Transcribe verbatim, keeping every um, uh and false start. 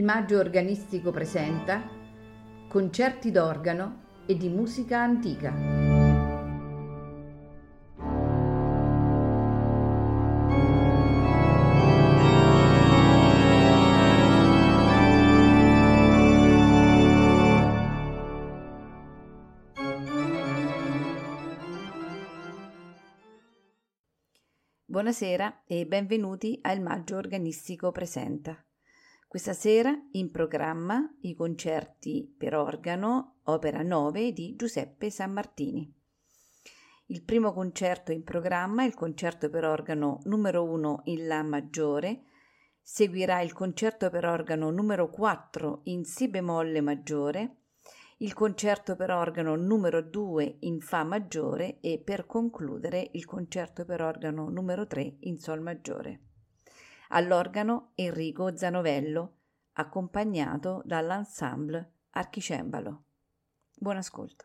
Il Maggio Organistico presenta concerti d'organo e di musica antica. Buonasera e benvenuti a Il Maggio Organistico presenta. Questa sera in programma i concerti per organo, opera nove di Giuseppe Sammartini. Il primo concerto in programma è il concerto per organo numero uno in La maggiore, seguirà il concerto per organo numero quattro in Si bemolle maggiore, il concerto per organo numero due in Fa maggiore e per concludere il concerto per organo numero tre in Sol maggiore. All'organo Enrico Zanovello, accompagnato dall'ensemble Archicembalo. Buon ascolto.